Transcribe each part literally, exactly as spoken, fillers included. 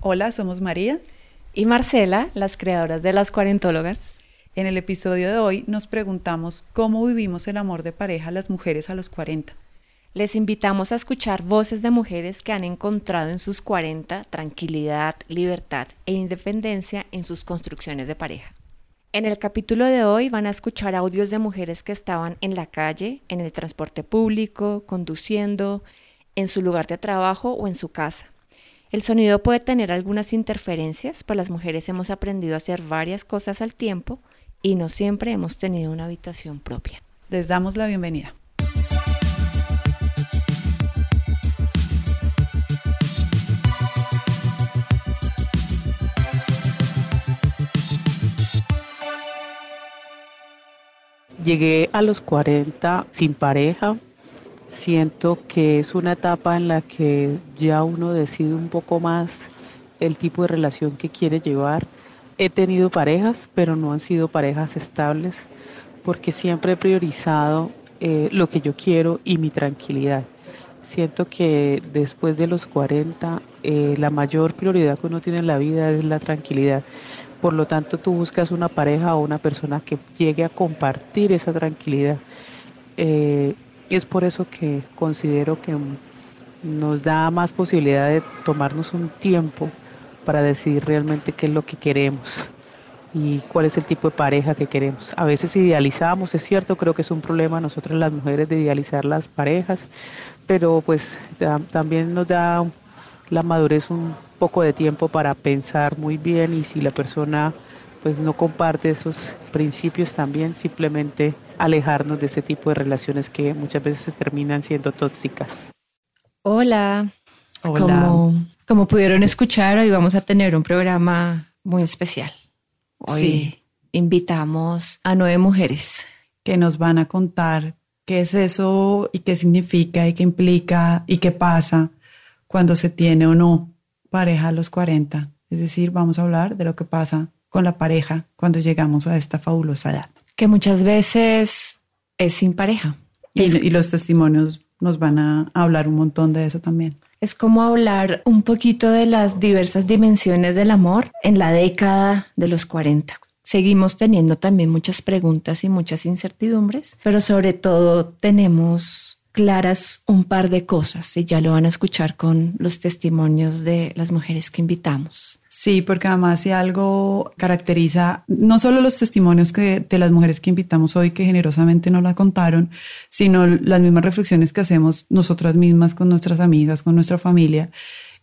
Hola, somos María y Marcela, las creadoras de Las Cuarentólogas. En el episodio de hoy nos preguntamos cómo vivimos el amor de pareja las mujeres a los cuarenta. Les invitamos a escuchar voces de mujeres que han encontrado en sus cuarenta tranquilidad, libertad e independencia en sus construcciones de pareja. En el capítulo de hoy van a escuchar audios de mujeres que estaban en la calle, en el transporte público, conduciendo, en su lugar de trabajo o en su casa. El sonido puede tener algunas interferencias, pues las mujeres hemos aprendido a hacer varias cosas al tiempo y no siempre hemos tenido una habitación propia. Les damos la bienvenida. Llegué a los cuarenta sin pareja. Siento que es una etapa en la que ya uno decide un poco más el tipo de relación que quiere llevar. He tenido parejas, pero no han sido parejas estables, porque siempre he priorizado eh, lo que yo quiero y mi tranquilidad. Siento que después de los cuarenta, eh, la mayor prioridad que uno tiene en la vida es la tranquilidad. Por lo tanto, tú buscas una pareja o una persona que llegue a compartir esa tranquilidad. Eh, es por eso que considero que nos da más posibilidad de tomarnos un tiempo para decidir realmente qué es lo que queremos y cuál es el tipo de pareja que queremos. A veces idealizamos, es cierto, creo que es un problema nosotras las mujeres de idealizar las parejas, pero pues da, también nos da la madurez un poco de tiempo para pensar muy bien, y si la persona pues no comparte esos principios también, simplemente alejarnos de ese tipo de relaciones que muchas veces terminan siendo tóxicas. Hola. Hola. Como, como pudieron escuchar, hoy vamos a tener un programa muy especial. Hoy sí. Invitamos a nueve mujeres que nos van a contar qué es eso y qué significa y qué implica y qué pasa cuando se tiene o no pareja a los cuarenta. Es decir, vamos a hablar de lo que pasa con la pareja cuando llegamos a esta fabulosa edad. Que muchas veces es sin pareja. Y, es, y los testimonios nos van a hablar un montón de eso también. Es como hablar un poquito de las diversas dimensiones del amor en la década de los cuarenta. Seguimos teniendo también muchas preguntas y muchas incertidumbres, pero sobre todo tenemos claras un par de cosas, y ya lo van a escuchar con los testimonios de las mujeres que invitamos. Sí, porque además si algo caracteriza no solo los testimonios que, de las mujeres que invitamos hoy, que generosamente nos la contaron, sino las mismas reflexiones que hacemos nosotras mismas con nuestras amigas, con nuestra familia,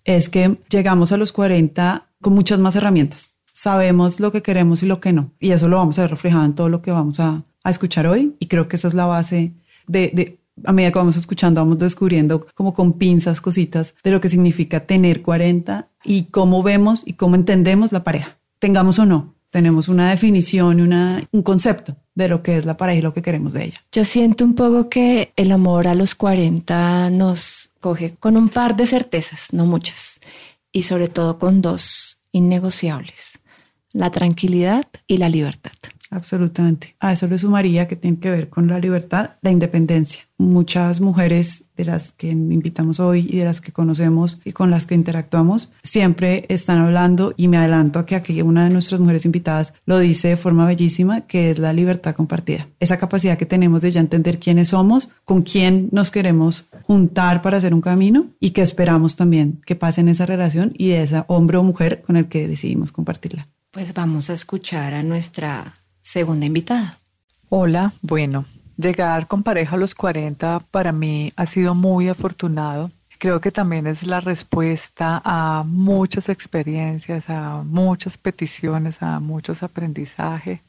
es que llegamos a los cuarenta con muchas más herramientas. Sabemos lo que queremos y lo que no, y eso lo vamos a ver reflejado en todo lo que vamos a, a escuchar hoy, y creo que esa es la base de... de A medida que vamos escuchando, vamos descubriendo como con pinzas cositas de lo que significa tener cuarenta y cómo vemos y cómo entendemos la pareja. Tengamos o no, tenemos una definición, una, un concepto de lo que es la pareja y lo que queremos de ella. Yo siento un poco que el amor a los cuarenta nos coge con un par de certezas, no muchas, y sobre todo con dos innegociables: la tranquilidad y la libertad. Absolutamente. A eso le sumaría que tiene que ver con la libertad, la independencia. Muchas mujeres de las que invitamos hoy y de las que conocemos y con las que interactuamos siempre están hablando, y me adelanto a que aquí una de nuestras mujeres invitadas lo dice de forma bellísima, que es la libertad compartida. Esa capacidad que tenemos de ya entender quiénes somos, con quién nos queremos juntar para hacer un camino y que esperamos también que pase en esa relación y de ese hombre o mujer con el que decidimos compartirla. Pues vamos a escuchar a nuestra segunda invitada. Hola, bueno, llegar con pareja a los cuarenta para mí ha sido muy afortunado. Creo que también es la respuesta a muchas experiencias, a muchas peticiones, a muchos aprendizajes,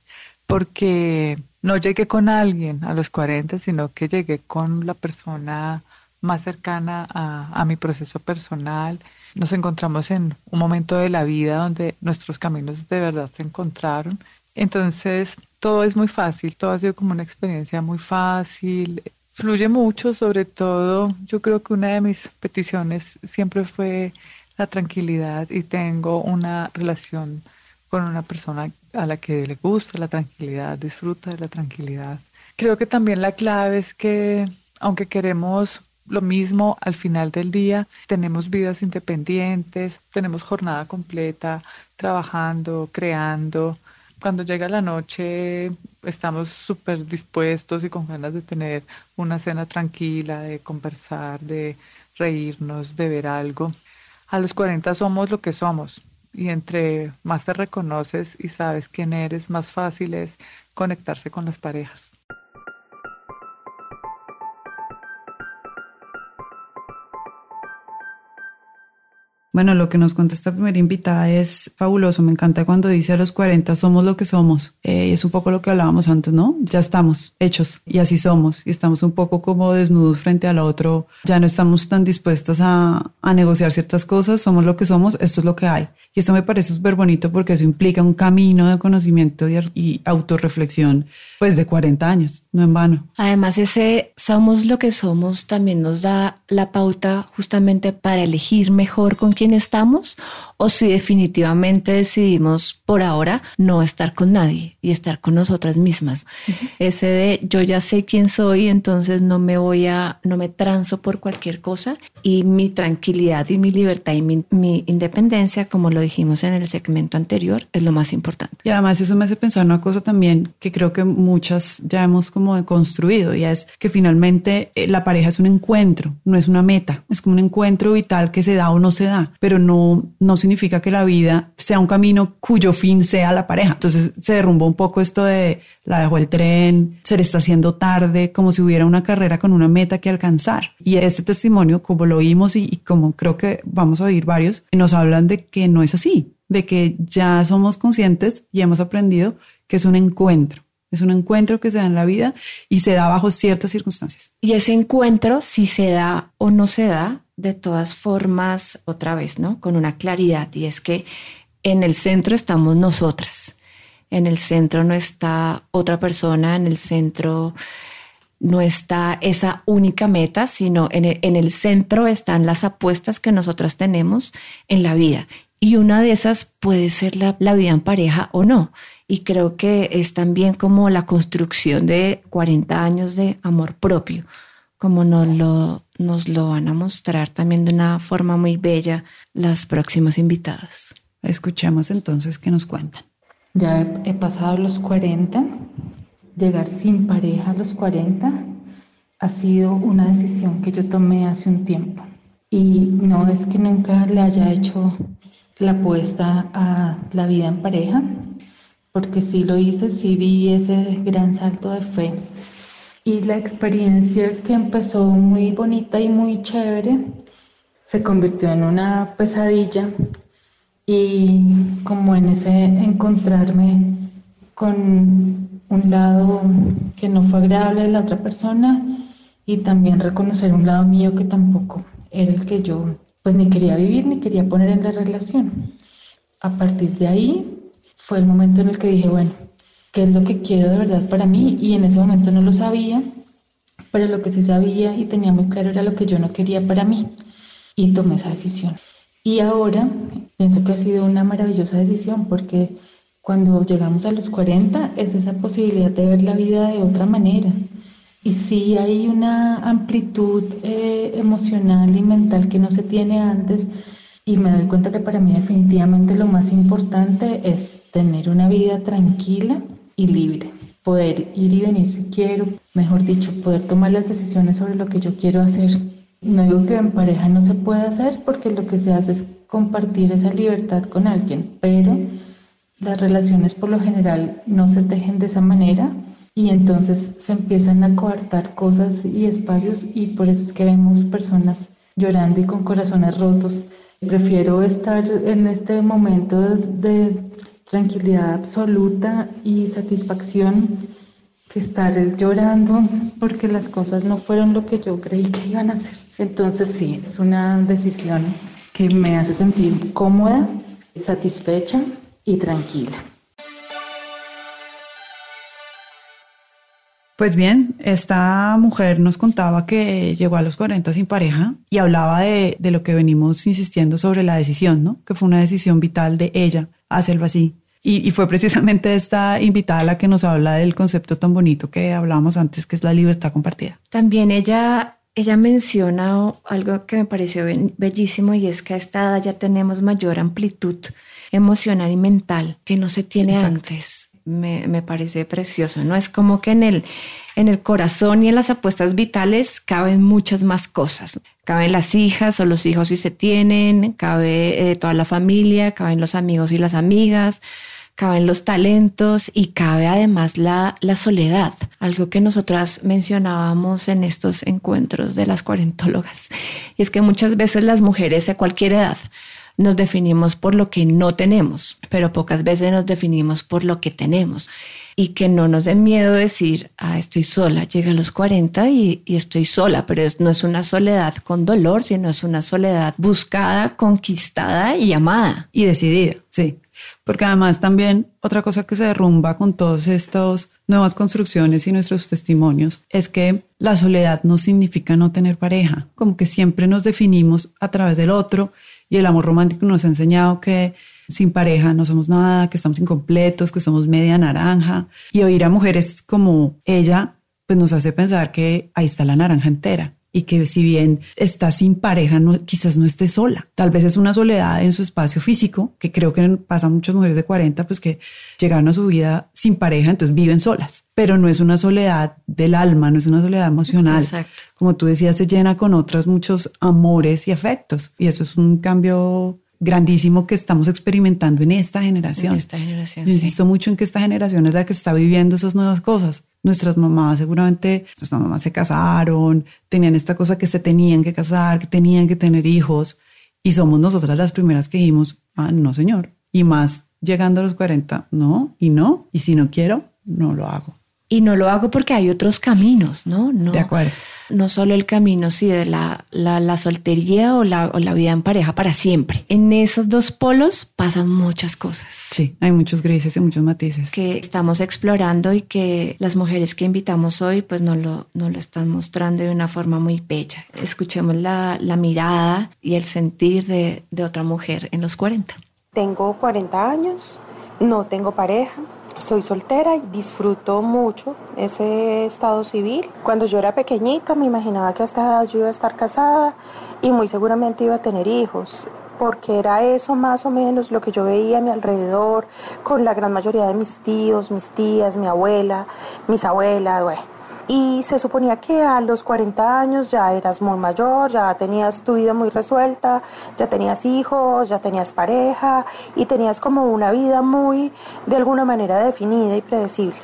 porque no llegué con alguien a los cuarenta, sino que llegué con la persona más cercana a, a mi proceso personal. Nos encontramos en un momento de la vida donde nuestros caminos de verdad se encontraron. Entonces, todo es muy fácil, todo ha sido como una experiencia muy fácil, fluye mucho, sobre todo, yo creo que una de mis peticiones siempre fue la tranquilidad, y tengo una relación con una persona a la que le gusta la tranquilidad, disfruta de la tranquilidad. Creo que también la clave es que, aunque queremos lo mismo al final del día. Tenemos vidas independientes, tenemos jornada completa, trabajando, creando. Cuando llega la noche estamos súper dispuestos y con ganas de tener una cena tranquila, de conversar, de reírnos, de ver algo. A los cuarenta somos lo que somos y entre más te reconoces y sabes quién eres, más fácil es conectarse con las parejas. Bueno, lo que nos cuenta esta primera invitada es fabuloso. Me encanta cuando dice a los cuarenta somos lo que somos. Eh, es un poco lo que hablábamos antes, ¿no? Ya estamos hechos y así somos. Y estamos un poco como desnudos frente al otro. Ya no estamos tan dispuestas a, a negociar ciertas cosas. Somos lo que somos, esto es lo que hay. Y eso me parece súper bonito porque eso implica un camino de conocimiento y, y autorreflexión, pues de cuarenta años, no en vano. Además, ese somos lo que somos también nos da la pauta justamente para elegir mejor con quién estamos o si definitivamente decidimos por ahora no estar con nadie y estar con nosotras mismas. Uh-huh. Ese de yo ya sé quién soy, entonces no me voy a, no me transo por cualquier cosa y mi tranquilidad y mi libertad y mi, mi independencia, como lo dijimos en el segmento anterior, es lo más importante. Y además eso me hace pensar una cosa también que creo que muchas ya hemos como construido y es que finalmente la pareja es un encuentro, no es una meta, es como un encuentro vital que se da o no se da. Pero no, no significa que la vida sea un camino cuyo fin sea la pareja. Entonces se derrumbó un poco esto de la dejó el tren, se le está haciendo tarde, como si hubiera una carrera con una meta que alcanzar. Y este testimonio, como lo oímos y, y como creo que vamos a oír varios, nos hablan de que no es así, de que ya somos conscientes y hemos aprendido que es un encuentro. Es un encuentro que se da en la vida y se da bajo ciertas circunstancias. Y ese encuentro, si se da o no se da, de todas formas, otra vez, ¿no? Con una claridad, y es que en el centro estamos nosotras, en el centro no está otra persona, en el centro no está esa única meta, sino en el, en el centro están las apuestas que nosotras tenemos en la vida. Y una de esas puede ser la, la vida en pareja o no. Y creo que es también como la construcción de cuarenta años de amor propio, como nos lo, nos lo van a mostrar también de una forma muy bella las próximas invitadas. Escuchemos entonces qué nos cuentan. Ya he, he pasado los cuarenta. Llegar sin pareja a los cuarenta ha sido una decisión que yo tomé hace un tiempo. Y no es que nunca le haya hecho la apuesta a la vida en pareja, porque sí lo hice, sí di ese gran salto de fe. Y la experiencia que empezó muy bonita y muy chévere se convirtió en una pesadilla. Y como en ese encontrarme con un lado que no fue agradable de la otra persona y también reconocer un lado mío que tampoco era el que yo pues ni quería vivir ni quería poner en la relación. A partir de ahí fue el momento en el que dije, bueno, qué es lo que quiero de verdad para mí, y en ese momento no lo sabía, pero lo que sí sabía y tenía muy claro era lo que yo no quería para mí, y tomé esa decisión. Y ahora pienso que ha sido una maravillosa decisión, porque cuando llegamos a los cuarenta es esa posibilidad de ver la vida de otra manera, y sí hay una amplitud eh, emocional y mental que no se tiene antes, y me doy cuenta que para mí definitivamente lo más importante es tener una vida tranquila y libre, poder ir y venir si quiero, mejor dicho, poder tomar las decisiones sobre lo que yo quiero hacer. No digo que en pareja no se pueda hacer, porque lo que se hace es compartir esa libertad con alguien, pero las relaciones por lo general no se tejen de esa manera y entonces se empiezan a coartar cosas y espacios, y por eso es que vemos personas llorando y con corazones rotos. Prefiero estar en este momento de tranquilidad absoluta y satisfacción que estar llorando porque las cosas no fueron lo que yo creí que iban a ser. Entonces sí, es una decisión que me hace sentir cómoda, satisfecha y tranquila. Pues bien, esta mujer nos contaba que llegó a los cuarenta sin pareja y hablaba de, de lo que venimos insistiendo sobre la decisión, ¿no? Que fue una decisión vital de ella, hacerlo así. Y, y fue precisamente esta invitada la que nos habla del concepto tan bonito que hablábamos antes, que es la libertad compartida. También ella ella menciona algo que me pareció bellísimo, y es que a esta edad ya tenemos mayor amplitud emocional y mental que no se tiene Exacto. antes. Me, me parece precioso, ¿no? Es como que en el, en el corazón y en las apuestas vitales caben muchas más cosas. Caben las hijas o los hijos si se tienen, cabe eh, toda la familia, caben los amigos y las amigas, caben los talentos y cabe además la, la soledad. Algo que nosotras mencionábamos en estos encuentros de las cuarentólogas. Y es que muchas veces las mujeres a cualquier edad nos definimos por lo que no tenemos, pero pocas veces nos definimos por lo que tenemos. Y que no nos dé miedo decir, ah, estoy sola, llegué a los cuarenta y, y estoy sola, pero es, no es una soledad con dolor, sino es una soledad buscada, conquistada y amada. Y decidida, sí. Porque además también otra cosa que se derrumba con todas estas nuevas construcciones y nuestros testimonios es que la soledad no significa no tener pareja, como que siempre nos definimos a través del otro. Y el amor romántico nos ha enseñado que sin pareja no somos nada, que estamos incompletos, que somos media naranja. Y oír a mujeres como ella, pues nos hace pensar que ahí está la naranja entera. Y que si bien está sin pareja, no, quizás no esté sola. Tal vez es una soledad en su espacio físico, que creo que pasa a muchas mujeres de cuarenta, pues que llegaron a su vida sin pareja, entonces viven solas. Pero no es una soledad del alma, no es una soledad emocional. Exacto. Como tú decías, se llena con otros muchos amores y afectos. Y eso es un cambio grandísimo que estamos experimentando en esta generación. En esta generación, Insisto sí. mucho en que esta generación es la que está viviendo esas nuevas cosas. Nuestras mamás seguramente, nuestras mamás se casaron, tenían esta cosa que se tenían que casar, que tenían que tener hijos. Y somos nosotras las primeras que dijimos, ah, no señor. Y más llegando a los cuarenta, no, y no. Y si no quiero, no lo hago. Y no lo hago porque hay otros caminos, ¿no? no De acuerdo. No solo el camino, sí, de la, la, la soltería o la, o la vida en pareja para siempre. En esos dos polos pasan muchas cosas. Sí, hay muchos grises y muchos matices. Que estamos explorando y que las mujeres que invitamos hoy pues no lo, no lo están mostrando de una forma muy bella. Escuchemos la, la mirada y el sentir de, de otra mujer en los cuarenta. Tengo cuarenta años, no tengo pareja. Soy soltera y disfruto mucho ese estado civil. Cuando yo era pequeñita me imaginaba que hasta esta edad yo iba a estar casada y muy seguramente iba a tener hijos, porque era eso más o menos lo que yo veía a mi alrededor, con la gran mayoría de mis tíos, mis tías, mi abuela, mis abuelas, bueno. Y se suponía que a los cuarenta años ya eras muy mayor, ya tenías tu vida muy resuelta, ya tenías hijos, ya tenías pareja y tenías como una vida muy, de alguna manera, definida y predecible.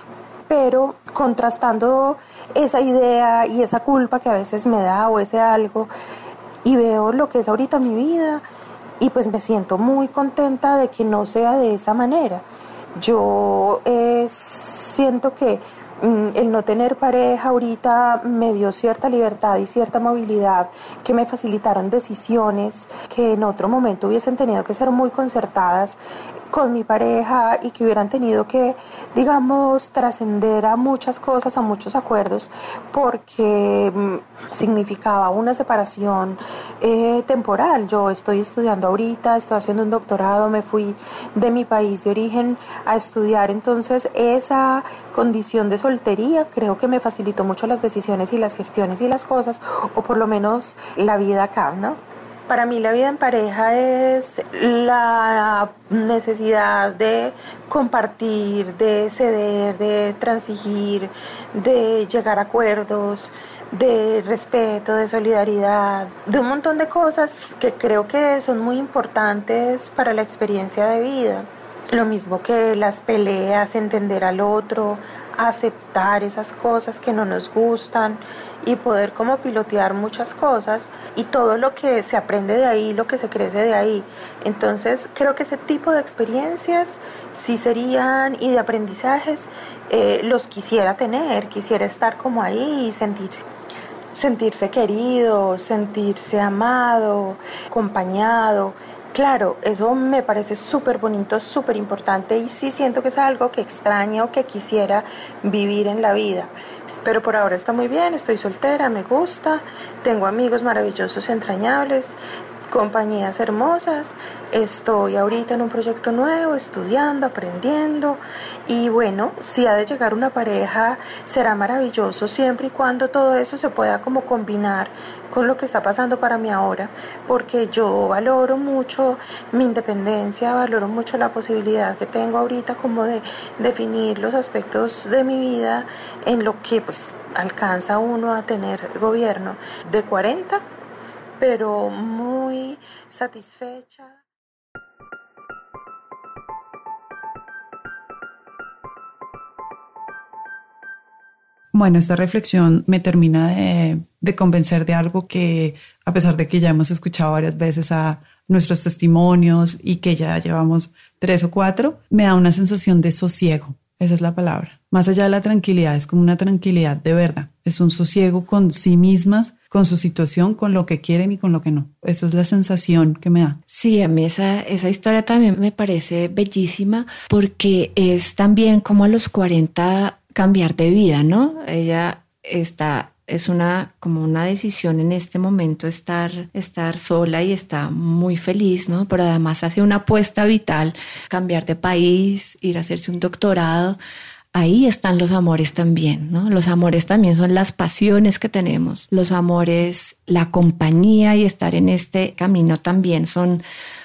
Pero contrastando esa idea y esa culpa que a veces me da o ese algo, y veo lo que es ahorita mi vida y pues me siento muy contenta de que no sea de esa manera. Yo eh, siento que el no tener pareja ahorita me dio cierta libertad y cierta movilidad que me facilitaron decisiones que en otro momento hubiesen tenido que ser muy concertadas con mi pareja y que hubieran tenido que, digamos, trascender a muchas cosas, a muchos acuerdos, porque significaba una separación eh, temporal. Yo estoy estudiando ahorita, estoy haciendo un doctorado, me fui de mi país de origen a estudiar, entonces esa condición de soltería creo que me facilitó mucho las decisiones y las gestiones y las cosas, o por lo menos la vida acá, ¿no? Para mí la vida en pareja es la necesidad de compartir, de ceder, de transigir, de llegar a acuerdos, de respeto, de solidaridad, de un montón de cosas que creo que son muy importantes para la experiencia de vida. Lo mismo que las peleas, entender al otro, aceptar esas cosas que no nos gustan y poder como pilotear muchas cosas y todo lo que se aprende de ahí, lo que se crece de ahí. Entonces creo que ese tipo de experiencias sí serían, y de aprendizajes, eh, los quisiera tener, quisiera estar como ahí y sentirse, sentirse querido, sentirse amado, acompañado. Claro, eso me parece súper bonito, súper importante, y sí siento que es algo que extraño, que quisiera vivir en la vida. Pero por ahora está muy bien, estoy soltera, me gusta, tengo amigos maravillosos, entrañables, compañías hermosas. Estoy ahorita en un proyecto nuevo, estudiando, aprendiendo, y bueno, si ha de llegar una pareja será maravilloso, siempre y cuando todo eso se pueda como combinar con lo que está pasando para mí ahora, porque yo valoro mucho mi independencia, valoro mucho la posibilidad que tengo ahorita como de definir los aspectos de mi vida en lo que pues alcanza uno a tener gobierno de cuarenta, pero muy satisfecha. Bueno, esta reflexión me termina de, de convencer de algo que, a pesar de que ya hemos escuchado varias veces a nuestros testimonios y que ya llevamos tres o cuatro, me da una sensación de sosiego. Esa es la palabra. Más allá de la tranquilidad, es como una tranquilidad de verdad. Es un sosiego con sí mismas, con su situación, con lo que quieren y con lo que no. Eso es la sensación que me da. Sí, a mí esa, esa historia también me parece bellísima, porque es también como a los cuarenta cambiar de vida, ¿no? Ella está, es una, como una decisión en este momento estar, estar sola y está muy feliz, ¿no? Pero además hace una apuesta vital, cambiar de país, ir a hacerse un doctorado. Ahí están los amores también, ¿no? Los amores también son las pasiones que tenemos. Los amores, la compañía y estar en este camino también son...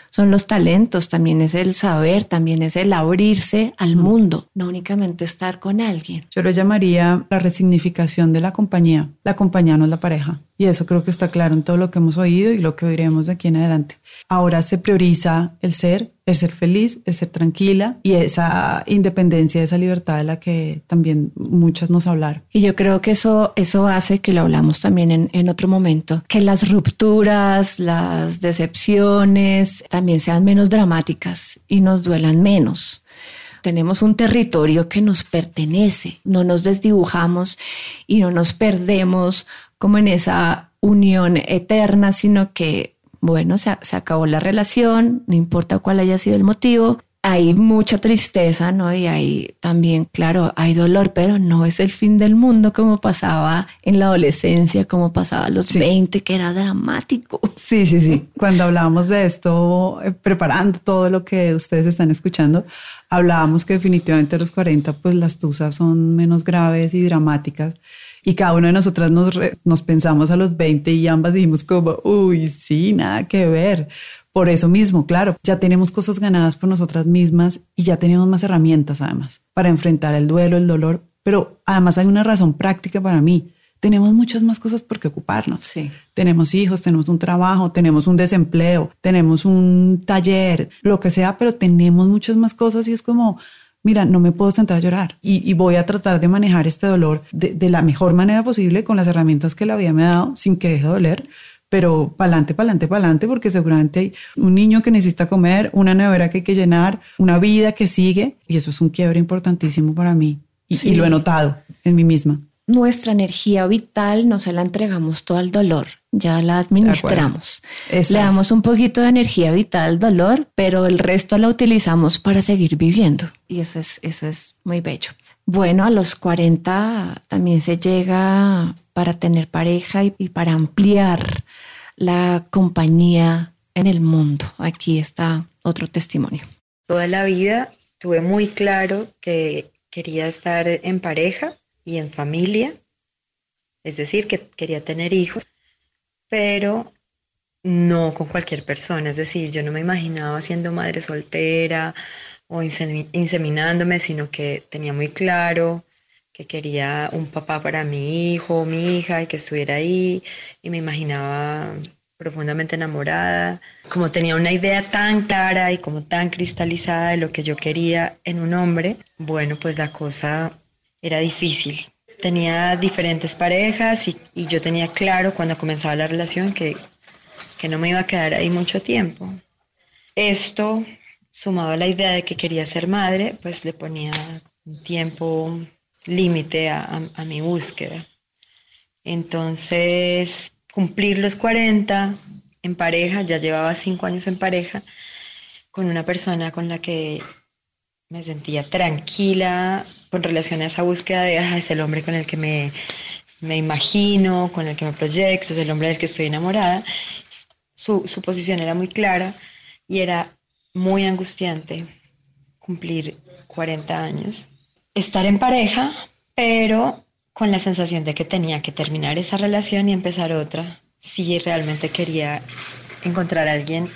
son los talentos, también es el saber, también es el abrirse al mundo, no únicamente estar con alguien. Yo lo llamaría la resignificación de la compañía. La compañía no es la pareja. Y eso creo que está claro en todo lo que hemos oído y lo que oiremos de aquí en adelante. Ahora se prioriza el ser, el ser feliz, el ser tranquila y esa independencia, esa libertad de la que también muchas nos hablaron. Y yo creo que eso, eso hace, que lo hablamos también en, en otro momento, que las rupturas, las decepciones también sean menos dramáticas y nos duelan menos. Tenemos un territorio que nos pertenece, no nos desdibujamos y no nos perdemos como en esa unión eterna, sino que, bueno, se, se acabó la relación, no importa cuál haya sido el motivo. Hay mucha tristeza, ¿no? Y hay también, claro, hay dolor, pero no es el fin del mundo como pasaba en la adolescencia, como pasaba a los sí. veinte, que era dramático. Sí, sí, sí. Cuando hablábamos de esto, eh, preparando todo lo que ustedes están escuchando, hablábamos que definitivamente a los cuarenta, pues las tusas son menos graves y dramáticas. Y cada una de nosotras nos, re, nos pensamos a los veinte y ambas dijimos como, uy, sí, nada que ver. Por eso mismo, claro, ya tenemos cosas ganadas por nosotras mismas y ya tenemos más herramientas además para enfrentar el duelo, el dolor. Pero además hay una razón práctica para mí. Tenemos muchas más cosas por qué ocuparnos. Sí. Tenemos hijos, tenemos un trabajo, tenemos un desempleo, tenemos un taller, lo que sea, pero tenemos muchas más cosas y es como... mira, no me puedo sentar a llorar y, y voy a tratar de manejar este dolor de, de la mejor manera posible con las herramientas que la vida me ha dado sin que deje de doler, pero pa'lante, pa'lante, pa'lante, porque seguramente hay un niño que necesita comer, una nevera que hay que llenar, una vida que sigue y eso es un quiebre importantísimo para mí y, sí. y lo he notado en mí misma. Nuestra energía vital no se la entregamos todo al dolor, ya la administramos. Le damos un poquito de energía vital al dolor, pero el resto la utilizamos para seguir viviendo. Y eso es, eso es muy bello. Bueno, a los cuarenta también se llega para tener pareja y, y para ampliar la compañía en el mundo. Aquí está otro testimonio. Toda la vida tuve muy claro que quería estar en pareja y en familia, es decir, que quería tener hijos, pero no con cualquier persona, es decir, yo no me imaginaba siendo madre soltera o inseminándome, sino que tenía muy claro que quería un papá para mi hijo, mi hija, y que estuviera ahí, y me imaginaba profundamente enamorada. Como tenía una idea tan clara y como tan cristalizada de lo que yo quería en un hombre, bueno, pues la cosa... era difícil. Tenía diferentes parejas y, y yo tenía claro cuando comenzaba la relación que, que no me iba a quedar ahí mucho tiempo. Esto, sumado a la idea de que quería ser madre, pues le ponía un tiempo límite a, a, a mi búsqueda. Entonces, cumplir los cuarenta en pareja, ya llevaba cinco años en pareja, con una persona con la que... me sentía tranquila con relación a esa búsqueda de ah, es el hombre con el que me, me imagino, con el que me proyecto, es el hombre del que estoy enamorada. su, su posición era muy clara y era muy angustiante cumplir cuarenta años, estar en pareja, pero con la sensación de que tenía que terminar esa relación y empezar otra, si realmente quería encontrar a alguien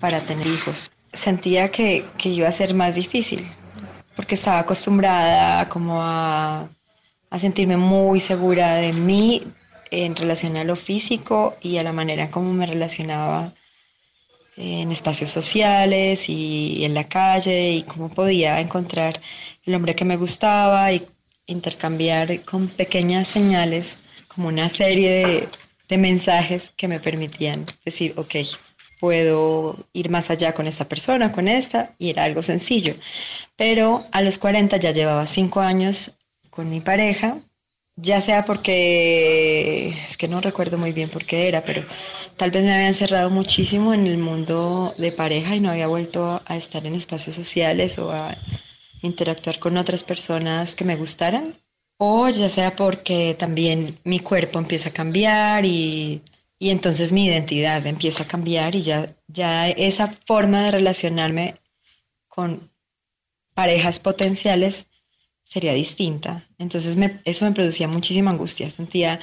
para tener hijos. Sentía que, que iba a ser más difícil, porque estaba acostumbrada como a, a sentirme muy segura de mí en relación a lo físico y a la manera como me relacionaba en espacios sociales y en la calle, y cómo podía encontrar el hombre que me gustaba y intercambiar con pequeñas señales, como una serie de, de mensajes que me permitían decir, ok, puedo ir más allá con esta persona, con esta, y era algo sencillo. Pero a los cuarenta ya llevaba cinco años con mi pareja, ya sea porque, es que no recuerdo muy bien por qué era, pero tal vez me había encerrado muchísimo en el mundo de pareja y no había vuelto a estar en espacios sociales o a interactuar con otras personas que me gustaran, o ya sea porque también mi cuerpo empieza a cambiar y, y entonces mi identidad empieza a cambiar y ya, ya esa forma de relacionarme con parejas potenciales sería distinta. Entonces me, eso me producía muchísima angustia, sentía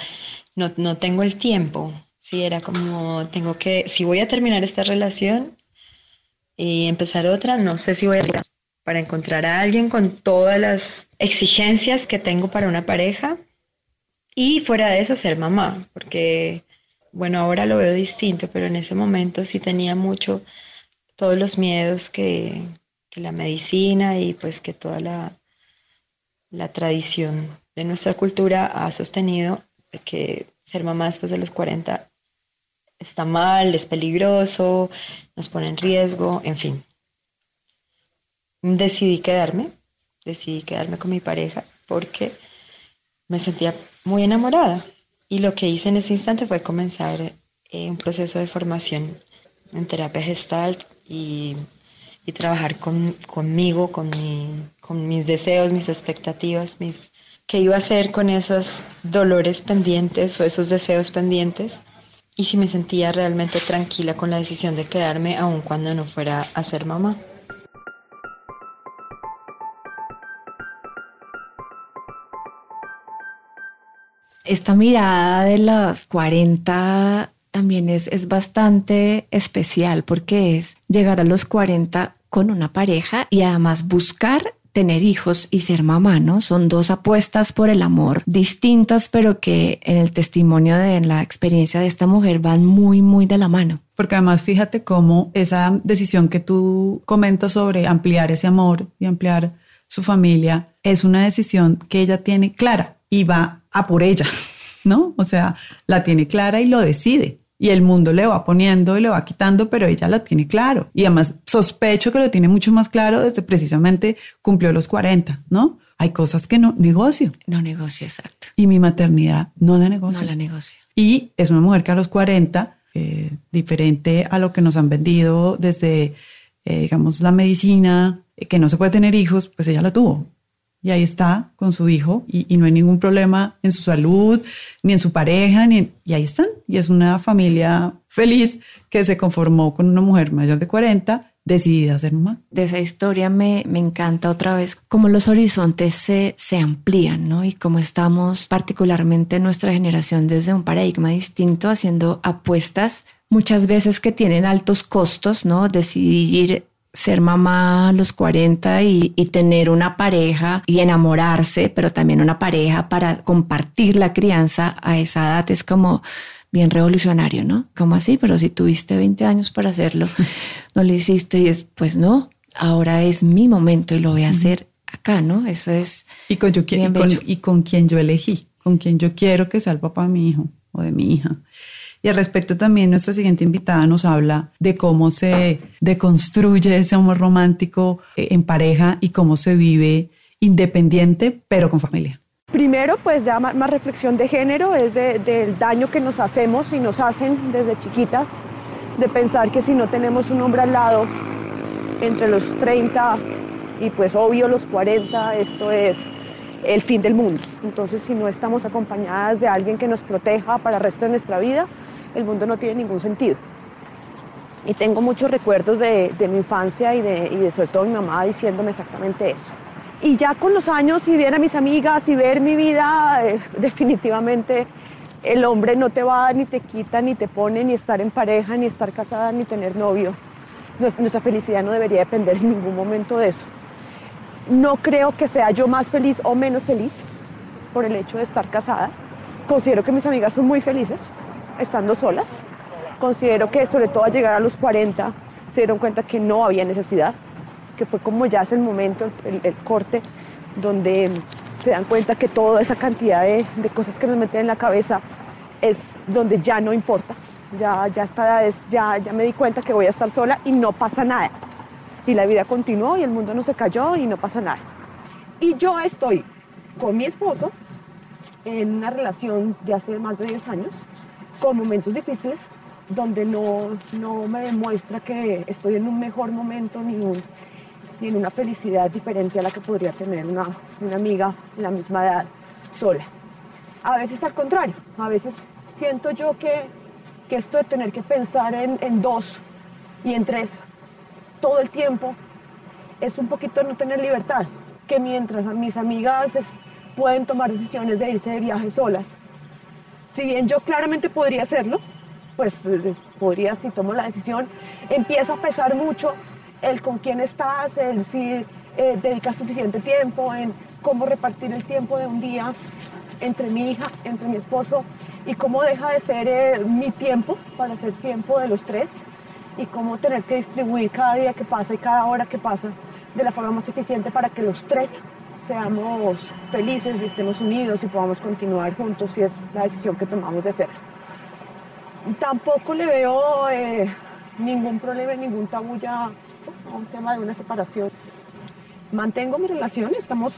no, no tengo el tiempo. Sí, era como, tengo que, si voy a terminar esta relación y empezar otra, no sé si voy a, para encontrar a alguien con todas las exigencias que tengo para una pareja, y fuera de eso ser mamá, porque, bueno, ahora lo veo distinto, pero en ese momento sí tenía mucho, todos los miedos que, que la medicina y pues que toda la, la tradición de nuestra cultura ha sostenido, que ser mamá después de los cuarenta está mal, es peligroso, nos pone en riesgo, en fin. Decidí quedarme, decidí quedarme con mi pareja porque me sentía muy enamorada, y lo que hice en ese instante fue comenzar eh, un proceso de formación en terapia Gestalt y, y trabajar con, conmigo, con, mi, con mis deseos, mis expectativas, mis qué iba a hacer con esos dolores pendientes o esos deseos pendientes, y si me sentía realmente tranquila con la decisión de quedarme aun cuando no fuera a ser mamá. Esta mirada de las cuarenta también es, es bastante especial, porque es llegar a los cuarenta con una pareja y además buscar tener hijos y ser mamá, ¿no? Son dos apuestas por el amor distintas, pero que en el testimonio de en la experiencia de esta mujer van muy, muy de la mano. Porque además fíjate cómo esa decisión que tú comentas sobre ampliar ese amor y ampliar su familia es una decisión que ella tiene clara y va a por ella, ¿no? O sea, la tiene clara y lo decide. Y el mundo le va poniendo y le va quitando, pero ella la tiene claro. Y además sospecho que lo tiene mucho más claro desde precisamente cumplió los cuarenta, ¿no? Hay cosas que no negocio. No negocio, exacto. Y mi maternidad no la negocio. No la negocio. Y es una mujer que a los cuarenta, eh, diferente a lo que nos han vendido desde, eh, digamos, la medicina, eh, que no se puede tener hijos, pues ella la tuvo. Y ahí está con su hijo y, y no hay ningún problema en su salud, ni en su pareja, ni en, y ahí están. Y es una familia feliz que se conformó con una mujer mayor de cuarenta, decidida a ser mamá. De esa historia me, me encanta otra vez cómo los horizontes se, se amplían, ¿no? Y cómo estamos, particularmente nuestra generación, desde un paradigma distinto, haciendo apuestas muchas veces que tienen altos costos, ¿no? Decidir ser mamá a los cuarenta y, y tener una pareja y enamorarse, pero también una pareja para compartir la crianza a esa edad es como bien revolucionario, ¿no? ¿Cómo así? Pero si tuviste veinte años para hacerlo, no lo hiciste y es, pues no, ahora es mi momento y lo voy a hacer acá, ¿no? Eso es. Y con, yo, bien y con, y con quien yo elegí, con quien yo quiero que sea el papá de mi hijo o de mi hija. Y al respecto también nuestra siguiente invitada nos habla de cómo se deconstruye ese amor romántico en pareja y cómo se vive independiente, pero con familia. Primero, pues ya más, más reflexión de género, es de, del daño que nos hacemos y nos hacen desde chiquitas, de pensar que si no tenemos un hombre al lado entre los treinta y pues obvio los cuarenta, esto es el fin del mundo. Entonces, si no estamos acompañadas de alguien que nos proteja para el resto de nuestra vida, el mundo no tiene ningún sentido. Y tengo muchos recuerdos de, de mi infancia y de, y de sobre todo mi mamá diciéndome exactamente eso. Y ya con los años y ver a mis amigas y ver mi vida, eh, definitivamente el hombre no te va, ni te quita, ni te pone, ni estar en pareja, ni estar casada, ni tener novio. Nuestra felicidad no debería depender en ningún momento de eso. No creo que sea yo más feliz o menos feliz por el hecho de estar casada. Considero que mis amigas son muy felices estando solas. Considero que sobre todo al llegar a los cuarenta se dieron cuenta que no había necesidad, que fue como ya es el momento, el, el corte, donde se dan cuenta que toda esa cantidad de, de cosas que nos meten en la cabeza es donde ya no importa. Ya, ya, está, ya, ya me di cuenta que voy a estar sola y no pasa nada. Y la vida continuó y el mundo no se cayó y no pasa nada. Y yo estoy con mi esposo en una relación de hace más de diez años, con momentos difíciles, donde no, no me demuestra que estoy en un mejor momento ni, un, ni en una felicidad diferente a la que podría tener una, una amiga de la misma edad sola. A veces al contrario, a veces siento yo que, que esto de tener que pensar en, en dos y en tres todo el tiempo es un poquito no tener libertad, que mientras mis amigas pueden tomar decisiones de irse de viaje solas, si bien yo claramente podría hacerlo, pues podría, si tomo la decisión, empieza a pesar mucho el con quién estás, el si eh, dedicas suficiente tiempo, en cómo repartir el tiempo de un día entre mi hija, entre mi esposo, y cómo deja de ser eh, mi tiempo para ser tiempo de los tres, y cómo tener que distribuir cada día que pasa y cada hora que pasa de la forma más eficiente para que los tres seamos felices y estemos unidos y podamos continuar juntos, si es la decisión que tomamos de hacerlo. Tampoco le veo eh, ningún problema, ningún tabú ya a un tema de una separación. Mantengo mi relación, estamos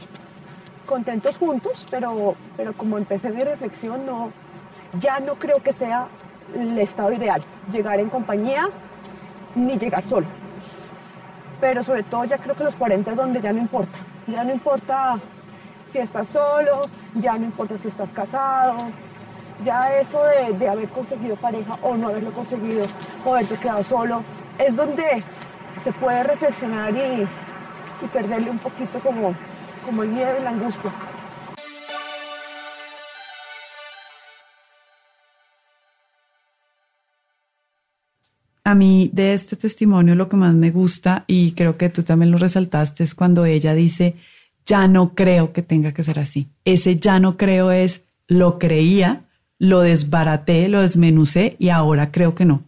contentos juntos, pero, pero como empecé mi reflexión, no, ya no creo que sea el estado ideal llegar en compañía ni llegar solo. Pero sobre todo ya creo que los cuarenta es donde ya no importa. Ya no importa si estás solo, ya no importa si estás casado. Ya eso de, de haber conseguido pareja o no haberlo conseguido, o haberte quedado solo, es donde se puede reflexionar y, y perderle un poquito como, como el miedo y la angustia. A mí de este testimonio lo que más me gusta, y creo que tú también lo resaltaste, es cuando ella dice, ya no creo que tenga que ser así. Ese ya no creo es, lo creía, lo desbaraté, lo desmenucé y ahora creo que no.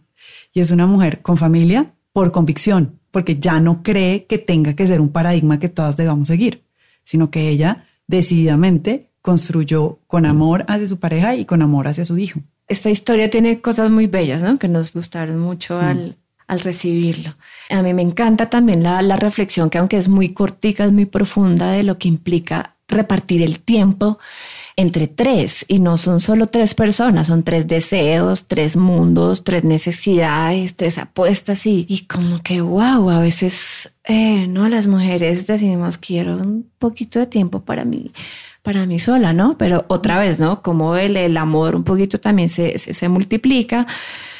Y es una mujer con familia por convicción, porque ya no cree que tenga que ser un paradigma que todas debamos seguir, sino que ella decididamente construyó con amor hacia su pareja y con amor hacia su hijo. Esta historia tiene cosas muy bellas, ¿no? Que nos gustaron mucho al, mm. al recibirlo. A mí me encanta también la, la reflexión, que aunque es muy cortica, es muy profunda, de lo que implica repartir el tiempo entre tres, y no son solo tres personas, son tres deseos, tres mundos, tres necesidades, tres apuestas y, y como que wow, a veces eh, no, las mujeres decimos quiero un poquito de tiempo para mí, para mí sola, ¿no? Pero otra vez, ¿no? Como el, el amor un poquito también se, se, se multiplica,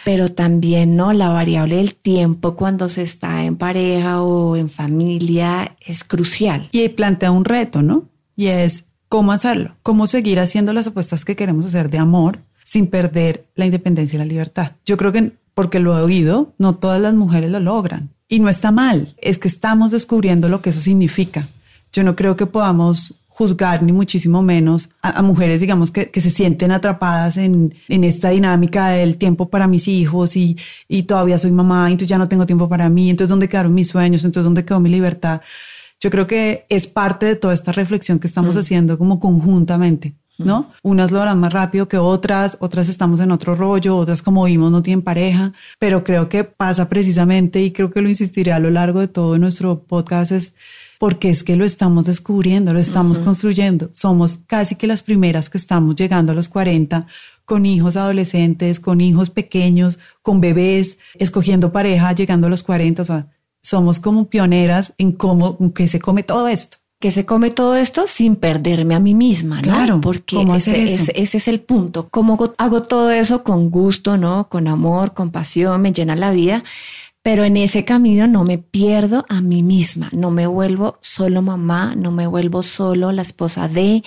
pero también, ¿no? La variable del tiempo cuando se está en pareja o en familia es crucial. Y plantea un reto, ¿no? Y es cómo hacerlo, cómo seguir haciendo las apuestas que queremos hacer de amor sin perder la independencia y la libertad. Yo creo que, porque lo he oído, no todas las mujeres lo logran. Y no está mal, es que estamos descubriendo lo que eso significa. Yo no creo que podamos juzgar ni muchísimo menos a, a mujeres, digamos, que, que se sienten atrapadas en, en esta dinámica del tiempo para mis hijos y, y todavía soy mamá, entonces ya no tengo tiempo para mí, entonces ¿dónde quedaron mis sueños? Entonces ¿dónde quedó mi libertad? Yo creo que es parte de toda esta reflexión que estamos mm. haciendo como conjuntamente, ¿no? Mm. Unas lo harán más rápido que otras, otras estamos en otro rollo, otras como vimos no tienen pareja, pero creo que pasa precisamente, y creo que lo insistiré a lo largo de todo nuestro podcast, es porque es que lo estamos descubriendo, lo estamos uh-huh. construyendo. Somos casi que las primeras que estamos llegando a los cuarenta con hijos adolescentes, con hijos pequeños, con bebés, escogiendo pareja, llegando a los cuarenta, o sea, somos como pioneras en cómo que se come todo esto. Que se come todo esto sin perderme a mí misma, ¿no? Claro, porque ¿cómo hacer ese, eso? Ese, ese es el punto. ¿Cómo hago todo eso con gusto, no? Con amor, con pasión, me llena la vida, pero en ese camino no me pierdo a mí misma, no me vuelvo solo mamá, no me vuelvo solo la esposa de...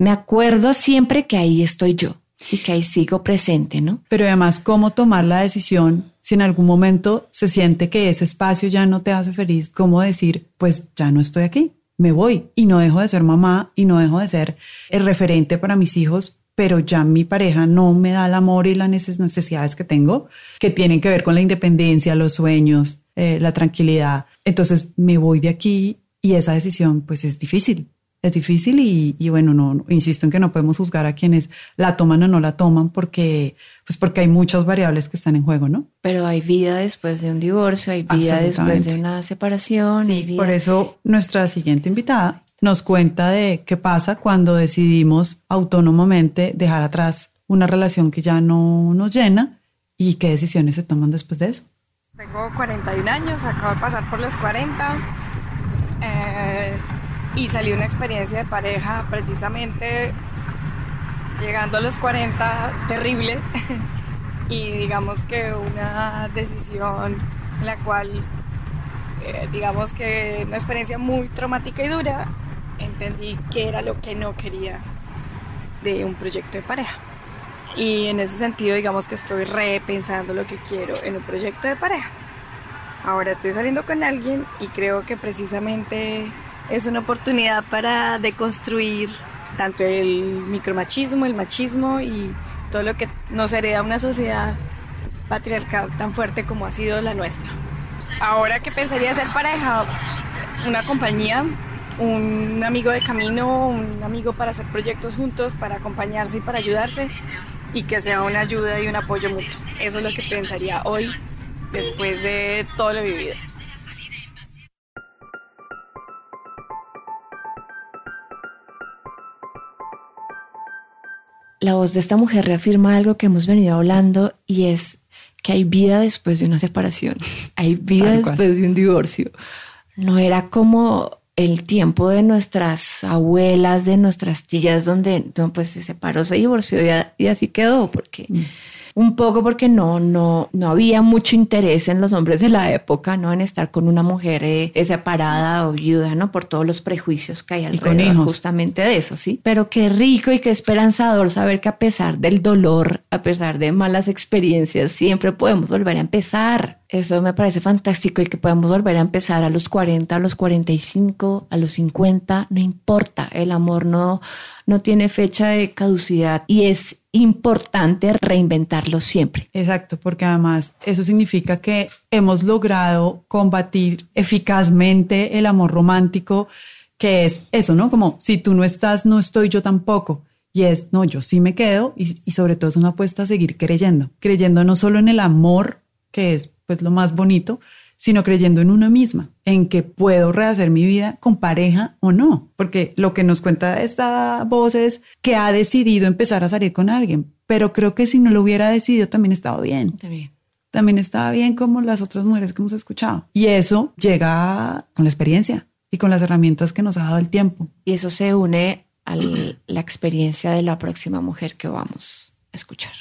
Me acuerdo siempre que ahí estoy yo y que ahí sigo presente, ¿no? Pero además, ¿cómo tomar la decisión si en algún momento se siente que ese espacio ya no te hace feliz? ¿Cómo decir, pues ya no estoy aquí, me voy y no dejo de ser mamá y no dejo de ser el referente para mis hijos, pero ya mi pareja no me da el amor y las necesidades que tengo, que tienen que ver con la independencia, los sueños, eh, la tranquilidad? Entonces me voy de aquí y esa decisión pues es difícil. Es difícil y, y bueno, no, no insisto en que no podemos juzgar a quienes la toman o no la toman porque, pues porque hay muchas variables que están en juego, ¿no? Pero hay vida después de un divorcio, hay vida después de una separación. Sí, hay vida. Por eso nuestra siguiente invitada nos cuenta de qué pasa cuando decidimos autónomamente dejar atrás una relación que ya no nos llena y qué decisiones se toman después de eso. Tengo cuarenta y uno años, acabo de pasar por los cuarenta. Eh... Y salió una experiencia de pareja precisamente llegando a los cuarenta, terrible, y digamos que una decisión en la cual, eh, digamos que una experiencia muy traumática y dura, entendí que era lo que no quería de un proyecto de pareja. Y en ese sentido digamos que estoy repensando lo que quiero en un proyecto de pareja. Ahora estoy saliendo con alguien y creo que precisamente... es una oportunidad para deconstruir tanto el micromachismo, el machismo y todo lo que nos hereda una sociedad patriarcal tan fuerte como ha sido la nuestra. Ahora que pensaría ser pareja, una compañía, un amigo de camino, un amigo para hacer proyectos juntos, para acompañarse y para ayudarse y que sea una ayuda y un apoyo mutuo. Eso es lo que pensaría hoy después de todo lo vivido. La voz de esta mujer reafirma algo que hemos venido hablando y es que hay vida después de una separación, hay vida Tal después cual. de un divorcio. No era como el tiempo de nuestras abuelas, de nuestras tías, donde no, pues se separó, se divorció y, a, y así quedó, porque mm. un poco porque no, no, no había mucho interés en los hombres de la época, ¿no? En estar con una mujer eh, separada o viuda, ¿no? Por todos los prejuicios que hay alrededor justamente de eso, ¿sí? Pero qué rico y qué esperanzador saber que a pesar del dolor, a pesar de malas experiencias, siempre podemos volver a empezar. Eso me parece fantástico y que podemos volver a empezar a los cuarenta, a los cuarenta y cinco, a los cincuenta, no importa, el amor no, no tiene fecha de caducidad y es importante reinventarlo siempre. Exacto, porque además eso significa que hemos logrado combatir eficazmente el amor romántico, que es eso, ¿no? Como si tú no estás, no estoy yo tampoco. Y es, no, yo sí me quedo y, y sobre todo es una apuesta a seguir creyendo, creyendo no solo en el amor, que es pues lo más bonito, sino creyendo en una misma, en que puedo rehacer mi vida con pareja o no. Porque lo que nos cuenta esta voz es que ha decidido empezar a salir con alguien, pero creo que si no lo hubiera decidido también estaba bien. También, también estaba bien como las otras mujeres que hemos escuchado. Y eso llega con la experiencia y con las herramientas que nos ha dado el tiempo. Y eso se une a la experiencia de la próxima mujer que vamos a escuchar.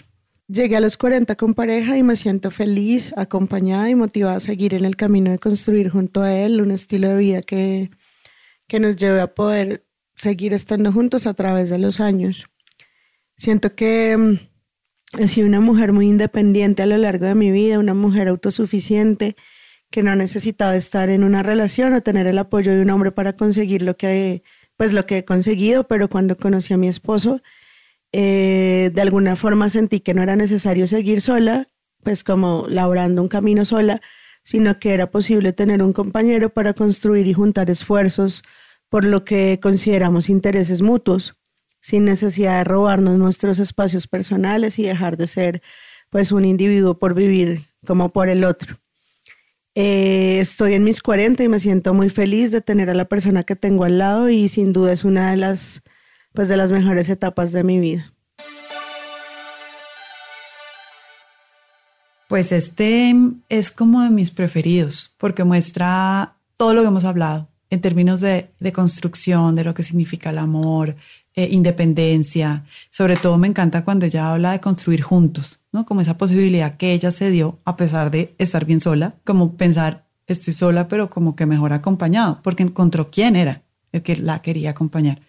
Llegué a los cuarenta con pareja y me siento feliz, acompañada y motivada a seguir en el camino de construir junto a él un estilo de vida que, que nos lleve a poder seguir estando juntos a través de los años. Siento que he sido una mujer muy independiente a lo largo de mi vida, una mujer autosuficiente que no ha necesitado estar en una relación o tener el apoyo de un hombre para conseguir lo que, pues, lo que he conseguido, pero cuando conocí a mi esposo, Eh, de alguna forma sentí que no era necesario seguir sola, pues como labrando un camino sola, sino que era posible tener un compañero para construir y juntar esfuerzos por lo que consideramos intereses mutuos, sin necesidad de robarnos nuestros espacios personales y dejar de ser pues un individuo por vivir como por el otro. Eh, estoy en mis cuarenta y me siento muy feliz de tener a la persona que tengo al lado y sin duda es una de las pues de las mejores etapas de mi vida. Pues este es como de mis preferidos, porque muestra todo lo que hemos hablado en términos de, de construcción, de lo que significa el amor, eh, independencia. Sobre todo me encanta cuando ella habla de construir juntos, ¿no? Como esa posibilidad que ella se dio a pesar de estar bien sola, como pensar, estoy sola, pero como que mejor acompañado, porque encontró quién era el que la quería acompañar.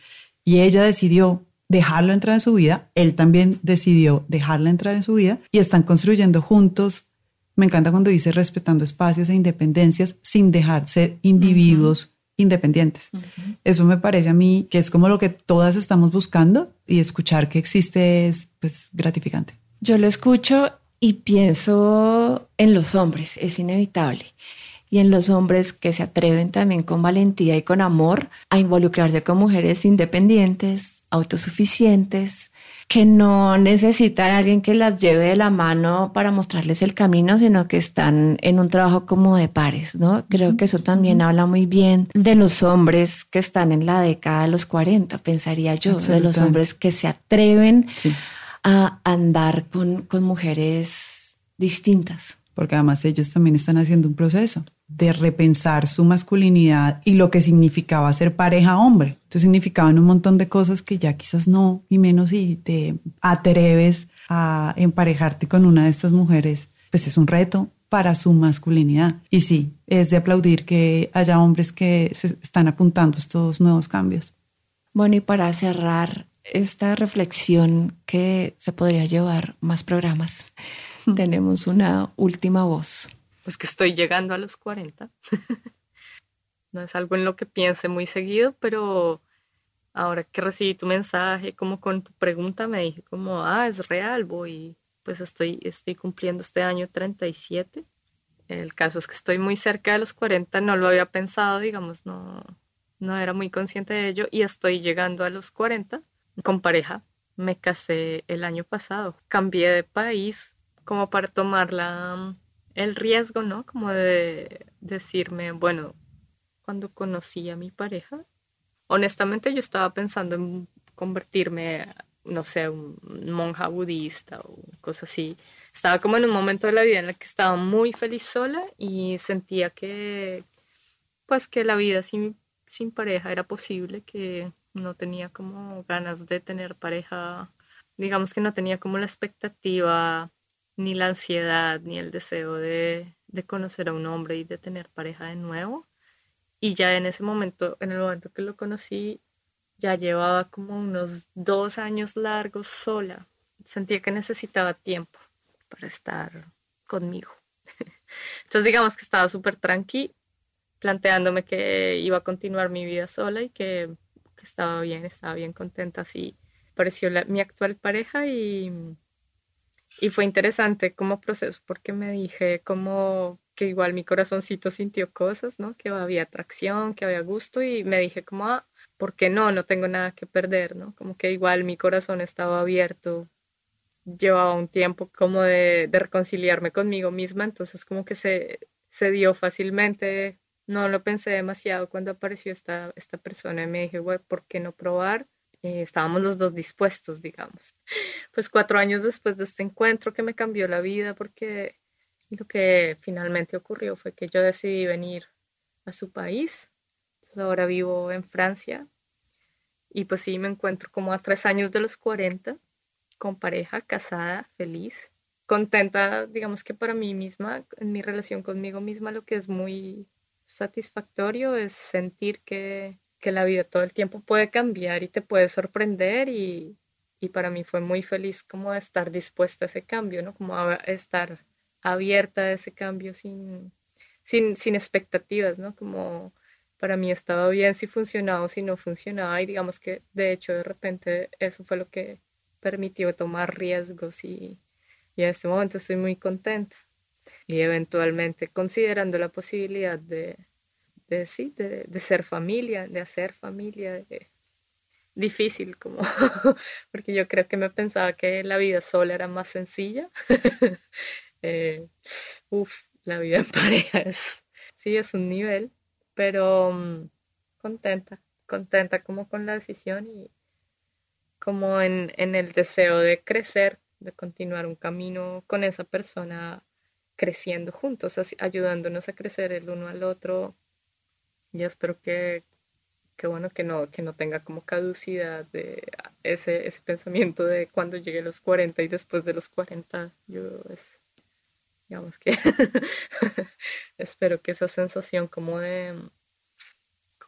Y ella decidió dejarlo entrar en su vida, él también decidió dejarla entrar en su vida y están construyendo juntos. Me encanta cuando dice respetando espacios e independencias sin dejar ser individuos uh-huh. independientes. Uh-huh. Eso me parece a mí que es como lo que todas estamos buscando y escuchar que existe es pues, gratificante. Yo lo escucho y pienso en los hombres, es inevitable. Y en los hombres que se atreven también con valentía y con amor a involucrarse con mujeres independientes, autosuficientes, que no necesitan a alguien que las lleve de la mano para mostrarles el camino, sino que están en un trabajo como de pares, ¿no? Creo que eso también habla muy bien de los hombres que están en la década de los cuarenta, pensaría yo, de los hombres que se atreven sí. a andar con, con mujeres distintas. Porque además ellos también están haciendo un proceso de repensar su masculinidad y lo que significaba ser pareja hombre. Entonces significaban un montón de cosas que ya quizás no, y menos si te atreves a emparejarte con una de estas mujeres, pues es un reto para su masculinidad. Y sí, es de aplaudir que haya hombres que se están apuntando a estos nuevos cambios. Bueno, y para cerrar esta reflexión que se podría llevar más programas, tenemos una última voz. Pues que estoy llegando a los cuarenta. No es algo en lo que piense muy seguido, pero ahora que recibí tu mensaje, como con tu pregunta, me dije como, ah, es real, voy, pues estoy, estoy cumpliendo este año treinta y siete. El caso es que estoy muy cerca de los cuarenta, no lo había pensado, digamos, no, no era muy consciente de ello, y estoy llegando a los cuarenta con pareja. Me casé el año pasado, cambié de país, como para tomar la, el riesgo, ¿no? Como de decirme, bueno, cuando conocí a mi pareja, honestamente yo estaba pensando en convertirme, no sé, un monja budista o cosas así. Estaba como en un momento de la vida en el que estaba muy feliz sola y sentía que, pues, que la vida sin, sin pareja era posible, que no tenía como ganas de tener pareja, digamos que no tenía como la expectativa ni la ansiedad, ni el deseo de, de conocer a un hombre y de tener pareja de nuevo. Y ya en ese momento, en el momento que lo conocí, ya llevaba como unos dos años largos sola. Sentía que necesitaba tiempo para estar conmigo. Entonces digamos que estaba súper tranqui, planteándome que iba a continuar mi vida sola y que, que estaba bien, estaba bien contenta. Así pareció la, mi actual pareja y... Y fue interesante como proceso porque me dije como que igual mi corazoncito sintió cosas, ¿no? Que había atracción, que había gusto y me dije como, ah, ¿por qué no? No tengo nada que perder, ¿no? Como que igual mi corazón estaba abierto. Llevaba un tiempo como de, de reconciliarme conmigo misma, entonces como que se, se dio fácilmente. No lo pensé demasiado cuando apareció esta, esta persona y me dije, güey, ¿por qué no probar? Eh, estábamos los dos dispuestos, digamos. Pues cuatro años después de este encuentro que me cambió la vida, porque lo que finalmente ocurrió fue que yo decidí venir a su país. Entonces ahora vivo en Francia y pues sí, me encuentro como a tres años de los cuarenta, con pareja, casada, feliz, contenta, digamos que para mí misma, en mi relación conmigo misma, lo que es muy satisfactorio es sentir que que la vida todo el tiempo puede cambiar y te puede sorprender y, y para mí fue muy feliz como estar dispuesta a ese cambio, ¿no? Como a estar abierta a ese cambio sin, sin, sin expectativas, ¿no? Como para mí estaba bien si funcionaba o si no funcionaba y digamos que de hecho de repente eso fue lo que permitió tomar riesgos y, y en este momento estoy muy contenta y eventualmente considerando la posibilidad de De, sí, de, de ser familia, de hacer familia, de, difícil como, porque yo creo que me pensaba que la vida sola era más sencilla. eh, uf, la vida en pareja es, sí, es un nivel, pero um, contenta, contenta como con la decisión y como en, en el deseo de crecer, de continuar un camino con esa persona creciendo juntos, así, ayudándonos a crecer el uno al otro. Y espero que qué bueno que no, que no tenga como caducidad de ese, ese pensamiento de cuando llegué a los cuarenta y después de los cuarenta. Yo, es, digamos que espero que esa sensación como de,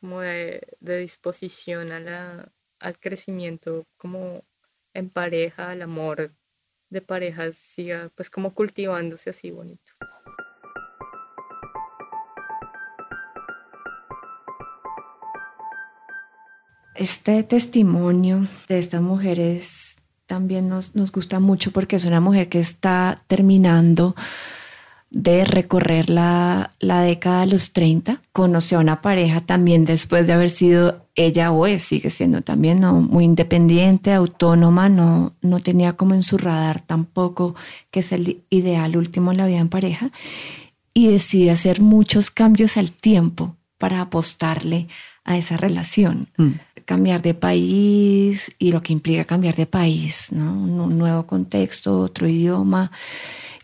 como de, de disposición a la, al crecimiento, como en pareja, al amor de pareja, siga pues como cultivándose así bonito. Este testimonio de esta mujer es, también nos, nos gusta mucho porque es una mujer que está terminando de recorrer la, la década de los treinta. Conoció a una pareja también después de haber sido ella, o es, sigue siendo también, ¿no?, muy independiente, autónoma, no, no tenía como en su radar tampoco que es el ideal último en la vida en pareja, y decide hacer muchos cambios al tiempo para apostarle a esa relación. Mm. Cambiar de país y lo que implica cambiar de país, ¿no? Un nuevo contexto, otro idioma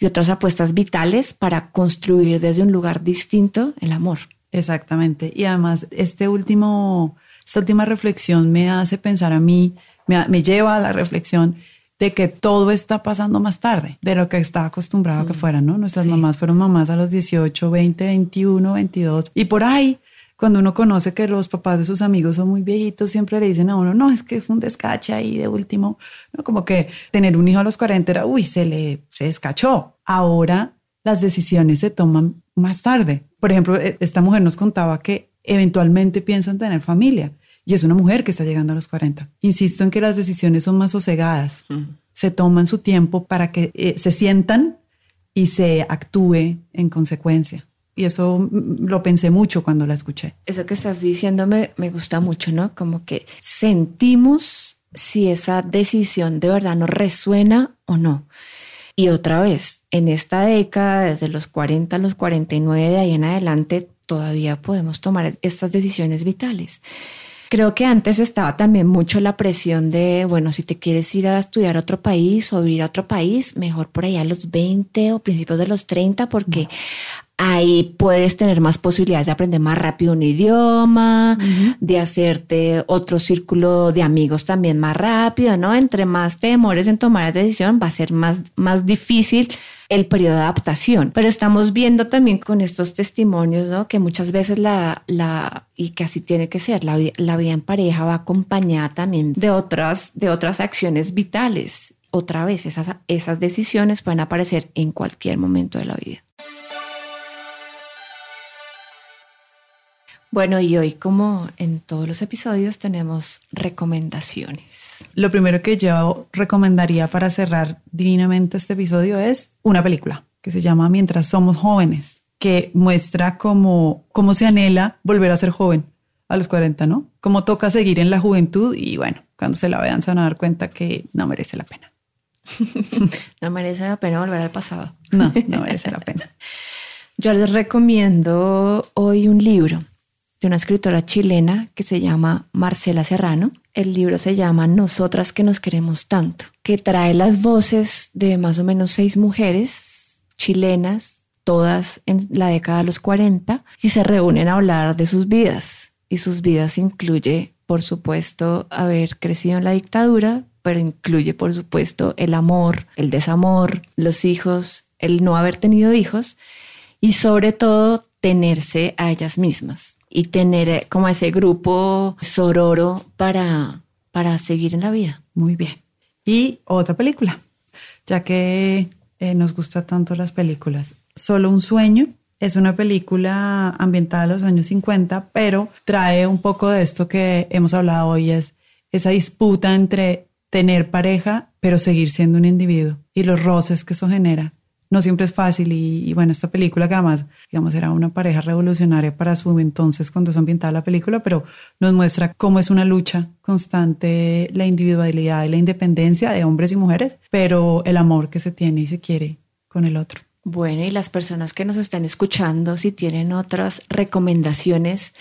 y otras apuestas vitales para construir desde un lugar distinto el amor. Exactamente. Y además, este último, esta última reflexión me hace pensar a mí, me, me lleva a la reflexión de que todo está pasando más tarde de lo que estaba acostumbrado mm. que fuera, ¿no? Nuestras sí. mamás fueron mamás a los dieciocho, veinte, veintiuno, veintidós y por ahí. Cuando uno conoce que los papás de sus amigos son muy viejitos, siempre le dicen a uno, no, es que fue un descache ahí de último, ¿no? Como que tener un hijo a los cuarenta era, uy, se le se descachó. Ahora las decisiones se toman más tarde. Por ejemplo, esta mujer nos contaba que eventualmente piensan tener familia y es una mujer que está llegando a los cuarenta. Insisto en que las decisiones son más sosegadas, uh-huh. se toman su tiempo para que eh, se sientan y se actúe en consecuencia. Y eso lo pensé mucho cuando la escuché. Eso que estás diciendo me, me gusta mucho, ¿no? Como que sentimos si esa decisión de verdad nos resuena o no. Y otra vez, en esta década, desde los cuarenta a los cuarenta y nueve, de ahí en adelante, todavía podemos tomar estas decisiones vitales. Creo que antes estaba también mucho la presión de, bueno, si te quieres ir a estudiar a otro país o vivir a otro país, mejor por allá a los veinte o principios de los treinta, porque... No. Ahí puedes tener más posibilidades de aprender más rápido un idioma, uh-huh. de hacerte otro círculo de amigos también más rápido, ¿no? Entre más te demores en tomar la decisión, va a ser más, más difícil el periodo de adaptación. Pero estamos viendo también con estos testimonios, ¿no?, que muchas veces la, la y que así tiene que ser, la, la vida en pareja va acompañada también de otras, de otras acciones vitales. Otra vez, esas, esas decisiones pueden aparecer en cualquier momento de la vida. Bueno, y hoy, como en todos los episodios, tenemos recomendaciones. Lo primero que yo recomendaría para cerrar divinamente este episodio es una película que se llama Mientras seamos jóvenes, que muestra cómo, cómo se anhela volver a ser joven a los cuarenta, ¿no? Cómo toca seguir en la juventud y, bueno, cuando se la vean se van a dar cuenta que no merece la pena. No merece la pena volver al pasado. No, no merece la pena. Yo les recomiendo hoy un libro de una escritora chilena que se llama Marcela Serrano. El libro se llama Nosotras que nos queremos tanto, que trae las voces de más o menos seis mujeres chilenas, todas en la década de los cuarenta, y se reúnen a hablar de sus vidas. Y sus vidas incluye, por supuesto, haber crecido en la dictadura, pero incluye, por supuesto, el amor, el desamor, los hijos, el no haber tenido hijos y, sobre todo, tenerse a ellas mismas. Y tener como ese grupo sororo para, para seguir en la vida. Muy bien. Y otra película, ya que eh, nos gustan tanto las películas. Solo un sueño es una película ambientada en los años cincuenta, pero trae un poco de esto que hemos hablado hoy, es esa disputa entre tener pareja, pero seguir siendo un individuo y los roces que eso genera. No siempre es fácil y, y bueno, esta película que además, digamos, era una pareja revolucionaria para su entonces cuando es ambientada la película, pero nos muestra cómo es una lucha constante la individualidad y la independencia de hombres y mujeres, pero el amor que se tiene y se quiere con el otro. Bueno, y las personas que nos están escuchando, si tienen otras recomendaciones,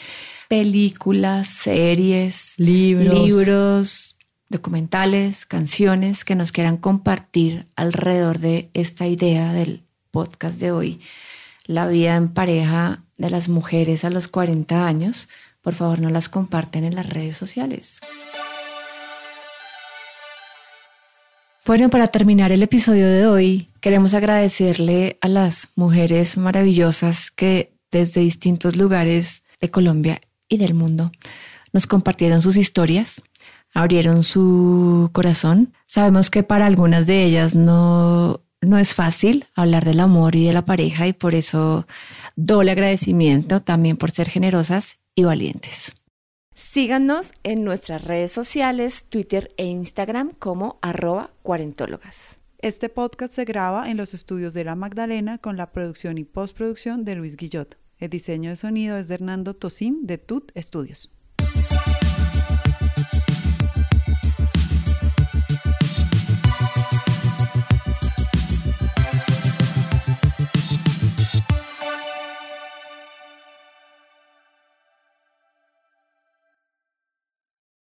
películas, series, libros, libros documentales, canciones que nos quieran compartir alrededor de esta idea del podcast de hoy, la vida en pareja de las mujeres a los cuarenta años, por favor no las comparten en las redes sociales. Bueno, para terminar el episodio de hoy, queremos agradecerle a las mujeres maravillosas que desde distintos lugares de Colombia y del mundo nos compartieron sus historias, abrieron su corazón. Sabemos que para algunas de ellas no, no es fácil hablar del amor y de la pareja, y por eso doble agradecimiento también por ser generosas y valientes. Síganos en nuestras redes sociales, Twitter e Instagram como arroba cuarentólogas. Este podcast se graba en los estudios de La Magdalena con la producción y postproducción de Luis Guillot. El diseño de sonido es de Hernando Tocín de T U T Studios.